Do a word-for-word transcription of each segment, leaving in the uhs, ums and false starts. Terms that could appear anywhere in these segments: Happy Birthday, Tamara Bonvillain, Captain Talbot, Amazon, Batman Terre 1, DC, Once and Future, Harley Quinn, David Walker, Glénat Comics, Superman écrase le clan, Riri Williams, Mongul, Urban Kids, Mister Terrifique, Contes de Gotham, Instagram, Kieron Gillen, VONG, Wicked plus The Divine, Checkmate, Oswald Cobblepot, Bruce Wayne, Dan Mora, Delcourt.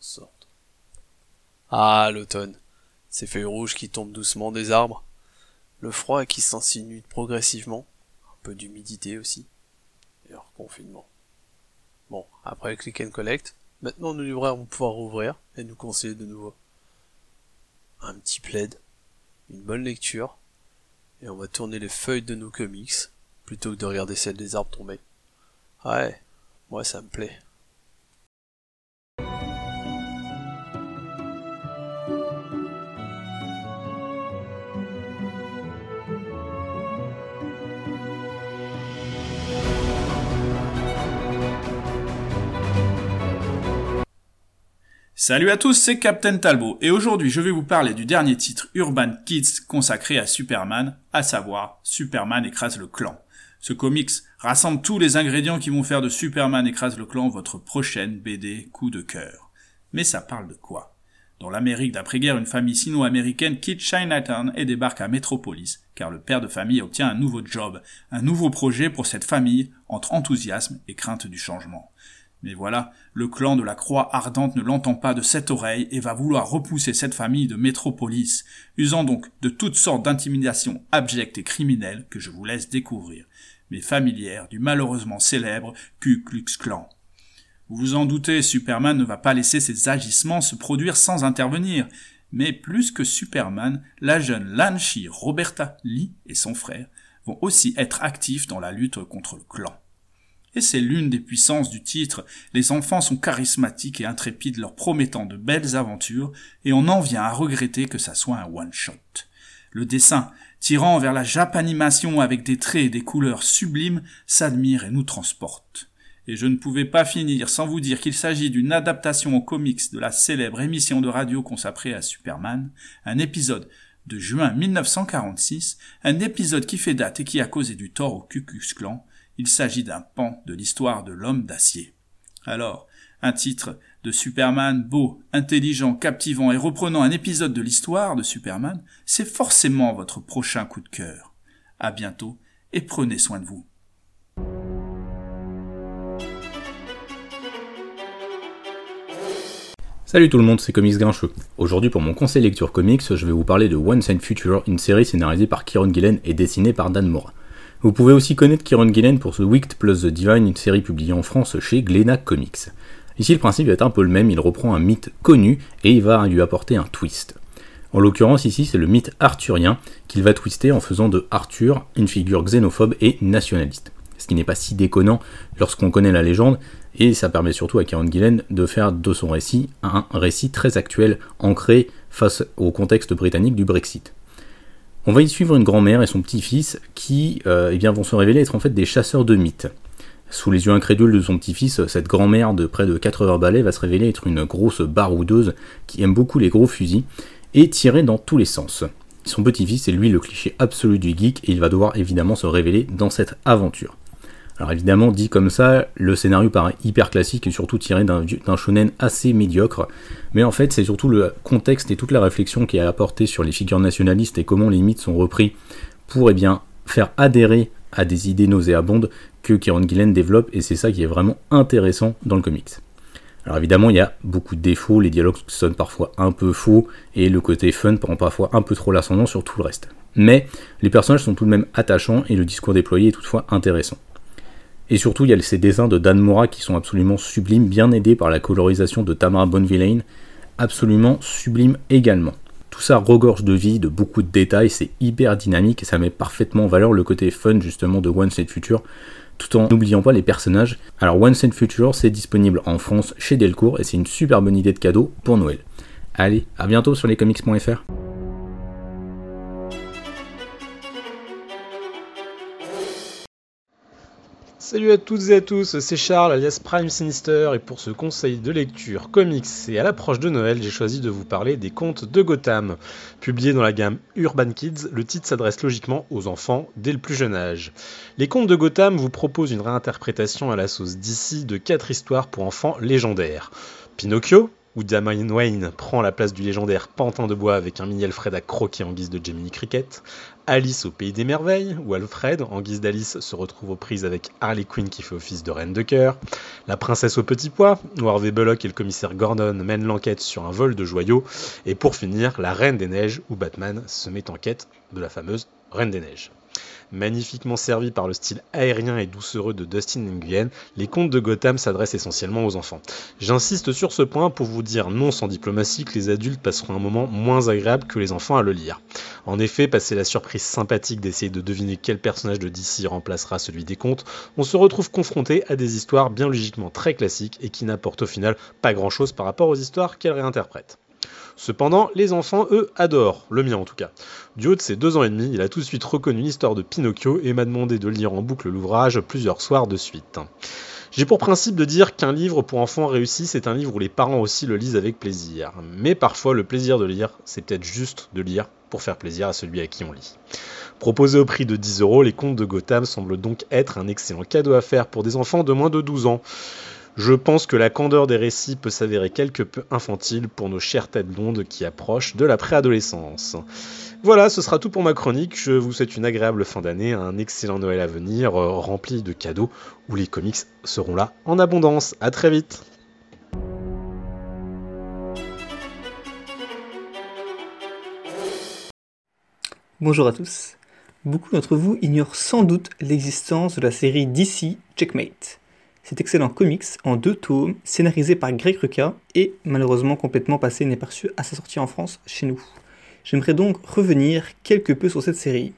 sorte. Ah, l'automne, ces feuilles rouges qui tombent doucement des arbres, le froid qui s'insinue progressivement, un peu d'humidité aussi, et leur confinement. Bon, après le click and collect, maintenant nos libraires vont pouvoir rouvrir et nous conseiller de nouveau. Un petit plaid, une bonne lecture, et on va tourner les feuilles de nos comics, plutôt que de regarder celles des arbres tombés. Ouais, moi ça me plaît. Salut à tous, c'est Captain Talbot, et aujourd'hui je vais vous parler du dernier titre Urban Kids consacré à Superman, à savoir Superman écrase le clan. Ce comics rassemble tous les ingrédients qui vont faire de Superman écrase le clan votre prochaine B D coup de cœur. Mais ça parle de quoi ? Dans l'Amérique d'après-guerre, une famille sino-américaine quitte Chinatown et débarque à Metropolis, car le père de famille obtient un nouveau job, un nouveau projet pour cette famille, entre enthousiasme et crainte du changement. Mais voilà, le clan de la Croix Ardente ne l'entend pas de cette oreille et va vouloir repousser cette famille de Métropolis, usant donc de toutes sortes d'intimidations abjectes et criminelles que je vous laisse découvrir, mais familières du malheureusement célèbre Ku Klux Klan. Vous vous en doutez, Superman ne va pas laisser ses agissements se produire sans intervenir, mais plus que Superman, la jeune Lanshi Roberta Lee et son frère vont aussi être actifs dans la lutte contre le clan. Et c'est l'une des puissances du titre, les enfants sont charismatiques et intrépides, leur promettant de belles aventures, et on en vient à regretter que ça soit un one-shot. Le dessin, tirant vers la japanimation avec des traits et des couleurs sublimes, s'admire et nous transporte. Et je ne pouvais pas finir sans vous dire qu'il s'agit d'une adaptation en comics de la célèbre émission de radio consacrée à Superman, un épisode de juin dix-neuf cent quarante-six, un épisode qui fait date et qui a causé du tort au Ku Klux Klan. Il s'agit d'un pan de l'histoire de l'homme d'acier. Alors, un titre de Superman beau, intelligent, captivant et reprenant un épisode de l'histoire de Superman, c'est forcément votre prochain coup de cœur. À bientôt et prenez soin de vous. Salut tout le monde, c'est Comics Grincheux. Aujourd'hui pour mon conseil lecture comics, je vais vous parler de Once and Future, une série scénarisée par Kieron Gillen et dessinée par Dan Mora. Vous pouvez aussi connaître Kieron Gillen pour ce Wicked plus The Divine, une série publiée en France chez Glénat Comics. Ici, le principe est un peu le même, il reprend un mythe connu et il va lui apporter un twist. En l'occurrence, ici, c'est le mythe arthurien qu'il va twister en faisant de Arthur une figure xénophobe et nationaliste. Ce qui n'est pas si déconnant lorsqu'on connaît la légende, et ça permet surtout à Kieron Gillen de faire de son récit un récit très actuel, ancré face au contexte britannique du Brexit. On va y suivre une grand-mère et son petit-fils qui euh, eh bien, vont se révéler être en fait des chasseurs de mythes. Sous les yeux incrédules de son petit-fils, cette grand-mère de près de quatre-vingts balais va se révéler être une grosse baroudeuse qui aime beaucoup les gros fusils et tirer dans tous les sens. Son petit-fils est lui le cliché absolu du geek et il va devoir évidemment se révéler dans cette aventure. Alors évidemment, dit comme ça, le scénario paraît hyper classique et surtout tiré d'un, d'un shonen assez médiocre, mais en fait c'est surtout le contexte et toute la réflexion qui est apportée sur les figures nationalistes et comment les mythes sont repris pour eh bien, faire adhérer à des idées nauséabondes que Kieron Gillen développe, et c'est ça qui est vraiment intéressant dans le comics. Alors évidemment, il y a beaucoup de défauts, les dialogues sonnent parfois un peu faux, et le côté fun prend parfois un peu trop l'ascendant sur tout le reste. Mais les personnages sont tout de même attachants et le discours déployé est toutefois intéressant. Et surtout, il y a ces dessins de Dan Mora qui sont absolument sublimes, bien aidés par la colorisation de Tamara Bonvillain, absolument sublime également. Tout ça regorge de vie, de beaucoup de détails, c'est hyper dynamique et ça met parfaitement en valeur le côté fun justement de One Side Future, tout en n'oubliant pas les personnages. Alors One Side Future, c'est disponible en France chez Delcourt et c'est une super bonne idée de cadeau pour Noël. Allez, à bientôt sur lescomics point f r. Salut à toutes et à tous, c'est Charles alias Prime Sinister et pour ce conseil de lecture, comics et à l'approche de Noël, j'ai choisi de vous parler des Contes de Gotham. Publié dans la gamme Urban Kids, le titre s'adresse logiquement aux enfants dès le plus jeune âge. Les Contes de Gotham vous proposent une réinterprétation à la sauce D C de quatre histoires pour enfants légendaires. Pinocchio, où Damian Wayne prend la place du légendaire Pantin de Bois avec un mini-Alfred à croquer en guise de Jiminy Cricket, Alice au Pays des Merveilles, où Alfred, en guise d'Alice, se retrouve aux prises avec Harley Quinn qui fait office de reine de cœur, La Princesse au Petit Pois, où Harvey Bullock et le commissaire Gordon mènent l'enquête sur un vol de joyaux, et pour finir, La Reine des Neiges, où Batman se met en quête de la fameuse Reine des Neiges. Magnifiquement servi par le style aérien et doucereux de Dustin Nguyen, les contes de Gotham s'adressent essentiellement aux enfants. J'insiste sur ce point pour vous dire non sans diplomatie que les adultes passeront un moment moins agréable que les enfants à le lire. En effet, passé la surprise sympathique d'essayer de deviner quel personnage de D C remplacera celui des contes, on se retrouve confronté à des histoires bien logiquement très classiques et qui n'apportent au final pas grand chose par rapport aux histoires qu'elles réinterprètent. Cependant, les enfants, eux, adorent, le mien en tout cas. Du haut de ses deux ans et demi, il a tout de suite reconnu l'histoire de Pinocchio et m'a demandé de lire en boucle l'ouvrage plusieurs soirs de suite. J'ai pour principe de dire qu'un livre pour enfants réussi, c'est un livre où les parents aussi le lisent avec plaisir. Mais parfois, le plaisir de lire, c'est peut-être juste de lire pour faire plaisir à celui à qui on lit. Proposé au prix de dix euros, les contes de Gotham semblent donc être un excellent cadeau à faire pour des enfants de moins de douze ans. Je pense que la candeur des récits peut s'avérer quelque peu infantile pour nos chères têtes blondes qui approchent de la préadolescence. Voilà, ce sera tout pour ma chronique. Je vous souhaite une agréable fin d'année, un excellent Noël à venir, euh, rempli de cadeaux où les comics seront là en abondance. À très vite! Bonjour à tous. Beaucoup d'entre vous ignorent sans doute l'existence de la série D C Checkmate. Cet excellent comics en deux tomes, scénarisé par Greg Rucka et malheureusement complètement passé inaperçu à sa sortie en France chez nous. J'aimerais donc revenir quelque peu sur cette série.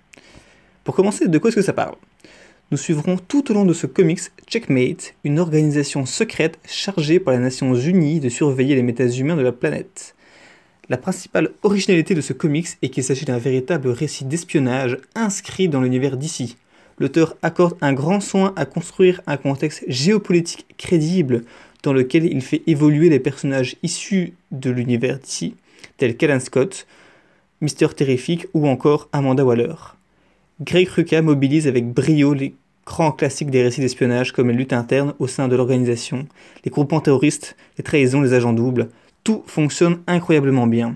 Pour commencer, de quoi est-ce que ça parle ? Nous suivrons tout au long de ce comics Checkmate, une organisation secrète chargée par les Nations Unies de surveiller les métahumains de la planète. La principale originalité de ce comics est qu'il s'agit d'un véritable récit d'espionnage inscrit dans l'univers d'ici. L'auteur accorde un grand soin à construire un contexte géopolitique crédible dans lequel il fait évoluer les personnages issus de l'univers d'ici, tels qu'Alan Scott, Mister Terrifique ou encore Amanda Waller. Greg Rucka mobilise avec brio les grands classiques des récits d'espionnage comme les luttes internes au sein de l'organisation, les groupements terroristes, les trahisons, les agents doubles. Tout fonctionne incroyablement bien.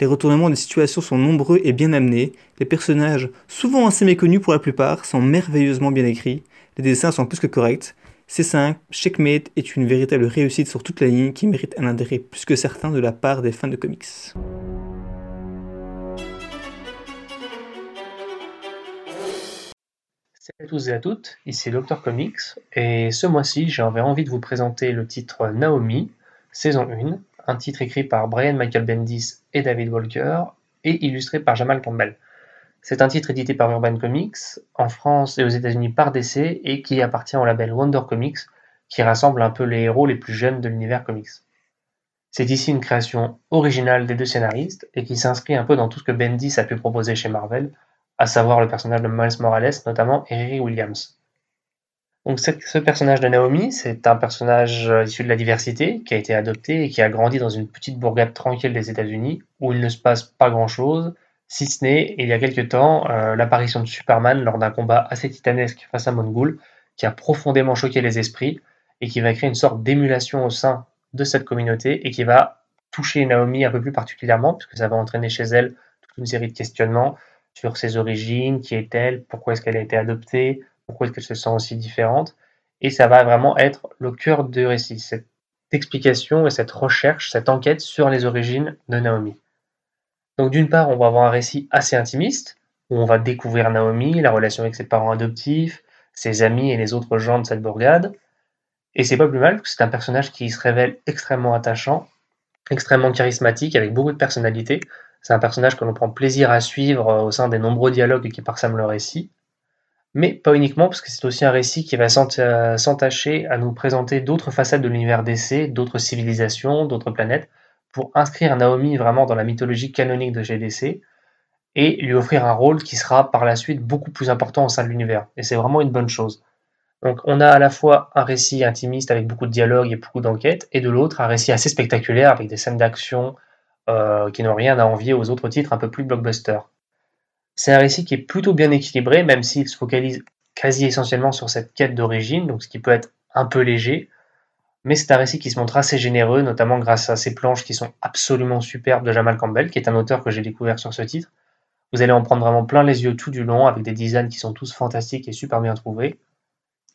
Les retournements des situations sont nombreux et bien amenés, les personnages, souvent assez méconnus pour la plupart, sont merveilleusement bien écrits, les dessins sont plus que corrects, c'est simple, Checkmate est une véritable réussite sur toute la ligne qui mérite un intérêt plus que certain de la part des fans de comics. Salut à tous et à toutes, ici l'Auteur Comics, et ce mois-ci j'avais envie de vous présenter le titre Naomi, saison un, un titre écrit par Brian Michael Bendis et David Walker, et illustré par Jamal Campbell. C'est un titre édité par Urban Comics, en France et aux États-Unis par D C, et qui appartient au label Wonder Comics, qui rassemble un peu les héros les plus jeunes de l'univers comics. C'est ici une création originale des deux scénaristes, et qui s'inscrit un peu dans tout ce que Bendis a pu proposer chez Marvel, à savoir le personnage de Miles Morales, notamment, et Riri Williams. Donc ce personnage de Naomi, c'est un personnage issu de la diversité, qui a été adopté et qui a grandi dans une petite bourgade tranquille des États-Unis où il ne se passe pas grand-chose, si ce n'est, il y a quelques temps, euh, l'apparition de Superman lors d'un combat assez titanesque face à Mongul, qui a profondément choqué les esprits et qui va créer une sorte d'émulation au sein de cette communauté et qui va toucher Naomi un peu plus particulièrement, puisque ça va entraîner chez elle toute une série de questionnements sur ses origines, qui est-elle, pourquoi est-ce qu'elle a été adoptée, pourquoi est-ce qu'elle se sent aussi différente, et ça va vraiment être le cœur du récit, cette explication et cette recherche, cette enquête sur les origines de Naomi. Donc d'une part, on va avoir un récit assez intimiste, où on va découvrir Naomi, la relation avec ses parents adoptifs, ses amis et les autres gens de cette bourgade, et c'est pas plus mal, parce que c'est un personnage qui se révèle extrêmement attachant, extrêmement charismatique, avec beaucoup de personnalité, c'est un personnage que l'on prend plaisir à suivre au sein des nombreux dialogues qui parsèment le récit, mais pas uniquement, parce que c'est aussi un récit qui va s'entacher à nous présenter d'autres facettes de l'univers D C, d'autres civilisations, d'autres planètes, pour inscrire Naomi vraiment dans la mythologie canonique de chez D C, et lui offrir un rôle qui sera par la suite beaucoup plus important au sein de l'univers, et c'est vraiment une bonne chose. Donc on a à la fois un récit intimiste avec beaucoup de dialogues et beaucoup d'enquêtes, et de l'autre un récit assez spectaculaire avec des scènes d'action euh, qui n'ont rien à envier aux autres titres un peu plus blockbusters. C'est un récit qui est plutôt bien équilibré, même s'il se focalise quasi essentiellement sur cette quête d'origine, donc ce qui peut être un peu léger, mais c'est un récit qui se montre assez généreux, notamment grâce à ces planches qui sont absolument superbes de Jamal Campbell, qui est un auteur que j'ai découvert sur ce titre. Vous allez en prendre vraiment plein les yeux tout du long, avec des designs qui sont tous fantastiques et super bien trouvés.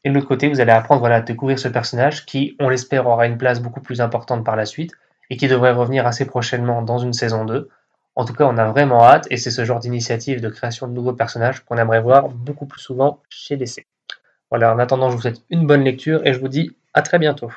Et de l'autre côté, vous allez apprendre voilà, à découvrir ce personnage qui, on l'espère, aura une place beaucoup plus importante par la suite, et qui devrait revenir assez prochainement dans une saison deux. En tout cas, on a vraiment hâte, et c'est ce genre d'initiative de création de nouveaux personnages qu'on aimerait voir beaucoup plus souvent chez D C. Voilà, en attendant, je vous souhaite une bonne lecture, et je vous dis à très bientôt.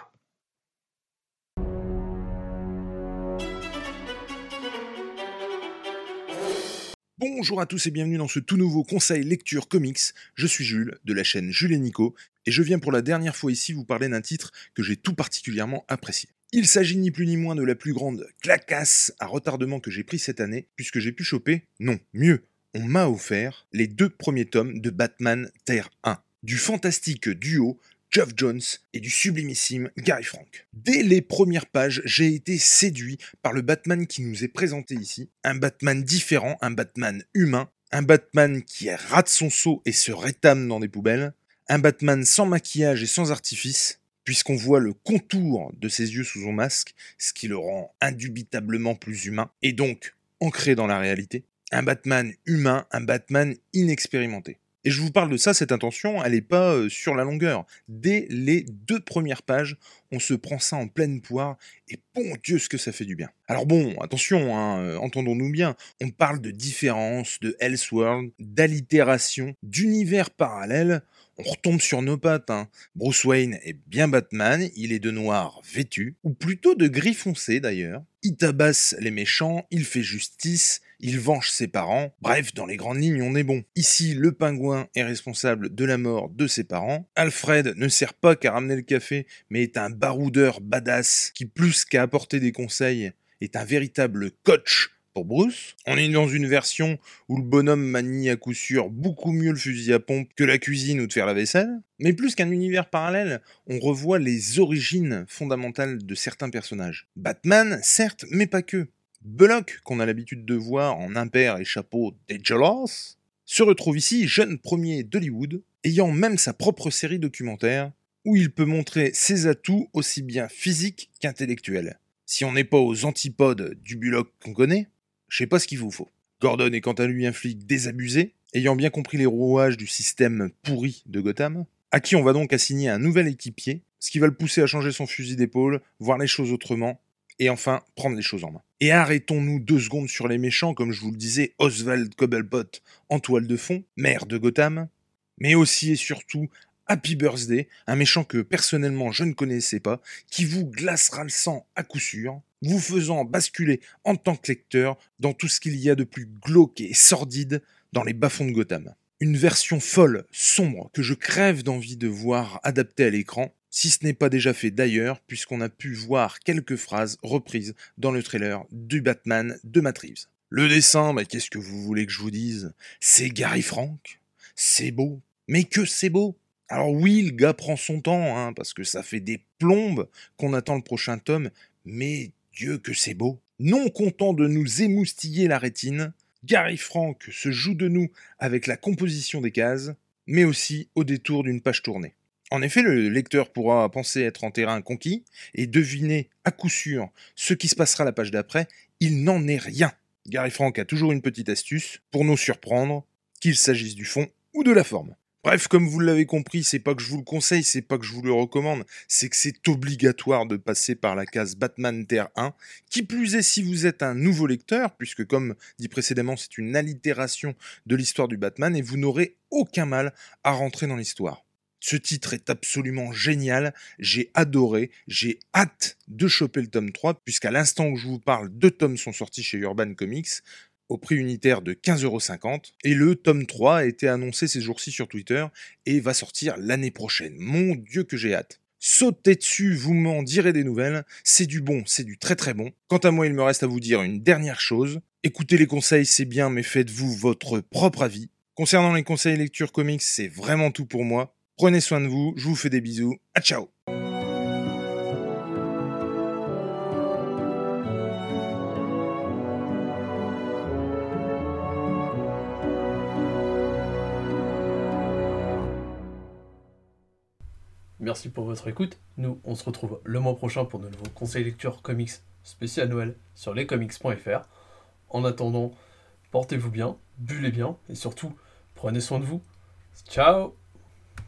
Bonjour à tous et bienvenue dans ce tout nouveau conseil lecture comics. Je suis Jules, de la chaîne Jules et Nico, et je viens pour la dernière fois ici vous parler d'un titre que j'ai tout particulièrement apprécié. Il s'agit ni plus ni moins de la plus grande clacasse à retardement que j'ai pris cette année, puisque j'ai pu choper, non, mieux, on m'a offert les deux premiers tomes de Batman Terre un, du fantastique duo Geoff Johns et du sublimissime Gary Frank. Dès les premières pages, j'ai été séduit par le Batman qui nous est présenté ici, un Batman différent, un Batman humain, un Batman qui rate son seau et se rétame dans des poubelles, un Batman sans maquillage et sans artifice, puisqu'on voit le contour de ses yeux sous son masque, ce qui le rend indubitablement plus humain, et donc ancré dans la réalité. Un Batman humain, un Batman inexpérimenté. Et je vous parle de ça, cette intention, elle n'est pas euh, sur la longueur. Dès les deux premières pages, on se prend ça en pleine poire, et bon Dieu ce que ça fait du bien. Alors bon, attention, hein, euh, entendons-nous bien, on parle de différence, de Elseworld, d'allitération, d'univers parallèle. On retombe sur nos pattes, hein. Bruce Wayne est bien Batman, il est de noir vêtu, ou plutôt de gris foncé d'ailleurs. Il tabasse les méchants, il fait justice, il venge ses parents. Bref, dans les grandes lignes, on est bon. Ici, le pingouin est responsable de la mort de ses parents. Alfred ne sert pas qu'à ramener le café, mais est un baroudeur badass qui, plus qu'à apporter des conseils, est un véritable coach pour Bruce. On est dans une version où le bonhomme manie à coup sûr beaucoup mieux le fusil à pompe que la cuisine ou de faire la vaisselle. Mais plus qu'un univers parallèle, on revoit les origines fondamentales de certains personnages. Batman, certes, mais pas que. Belloc, qu'on a l'habitude de voir en impair et chapeau dégueulasse, se retrouve ici jeune premier d'Hollywood, ayant même sa propre série documentaire, où il peut montrer ses atouts aussi bien physiques qu'intellectuels. Si on n'est pas aux antipodes du Bullock qu'on connaît, je sais pas ce qu'il vous faut. Gordon est quant à lui un flic désabusé, ayant bien compris les rouages du système pourri de Gotham, à qui on va donc assigner un nouvel équipier, ce qui va le pousser à changer son fusil d'épaule, voir les choses autrement, et enfin prendre les choses en main. Et arrêtons-nous deux secondes sur les méchants, comme je vous le disais, Oswald Cobblepot en toile de fond, maire de Gotham, mais aussi et surtout Happy Birthday, un méchant que personnellement je ne connaissais pas, qui vous glacera le sang à coup sûr, vous faisant basculer en tant que lecteur dans tout ce qu'il y a de plus glauque et sordide dans les bas-fonds de Gotham. Une version folle, sombre, que je crève d'envie de voir adaptée à l'écran, si ce n'est pas déjà fait d'ailleurs, puisqu'on a pu voir quelques phrases reprises dans le trailer du Batman de Matt Reeves. Le dessin, bah, qu'est-ce que vous voulez que je vous dise ? C'est Gary Frank, c'est beau, mais que c'est beau ! Alors oui, le gars prend son temps, hein, parce que ça fait des plombes qu'on attend le prochain tome, mais Dieu que c'est beau. Non content de nous émoustiller la rétine, Gary Frank se joue de nous avec la composition des cases, mais aussi au détour d'une page tournée. En effet, le lecteur pourra penser être en terrain conquis et deviner à coup sûr ce qui se passera la page d'après, il n'en est rien. Gary Frank a toujours une petite astuce pour nous surprendre, qu'il s'agisse du fond ou de la forme. Bref, comme vous l'avez compris, c'est pas que je vous le conseille, c'est pas que je vous le recommande, c'est que c'est obligatoire de passer par la case Batman Terre un, qui plus est si vous êtes un nouveau lecteur, puisque comme dit précédemment, c'est une allitération de l'histoire du Batman, et vous n'aurez aucun mal à rentrer dans l'histoire. Ce titre est absolument génial, j'ai adoré, j'ai hâte de choper le tome trois, puisqu'à l'instant où je vous parle, deux tomes sont sortis chez Urban Comics, au prix unitaire de quinze euros cinquante, et le tome trois a été annoncé ces jours-ci sur Twitter et va sortir l'année prochaine. Mon Dieu que j'ai hâte. Sautez dessus, vous m'en direz des nouvelles, c'est du bon, c'est du très très bon. Quant à moi, il me reste à vous dire une dernière chose. Écoutez les conseils, c'est bien, mais faites-vous votre propre avis. Concernant les conseils lecture comics, c'est vraiment tout pour moi. Prenez soin de vous, je vous fais des bisous, à ciao. Merci pour votre écoute. Nous, on se retrouve le mois prochain pour de nouveaux conseils lecture comics spécial Noël sur lescomics point f r. En attendant, portez-vous bien, buvez bien et surtout, prenez soin de vous. Ciao!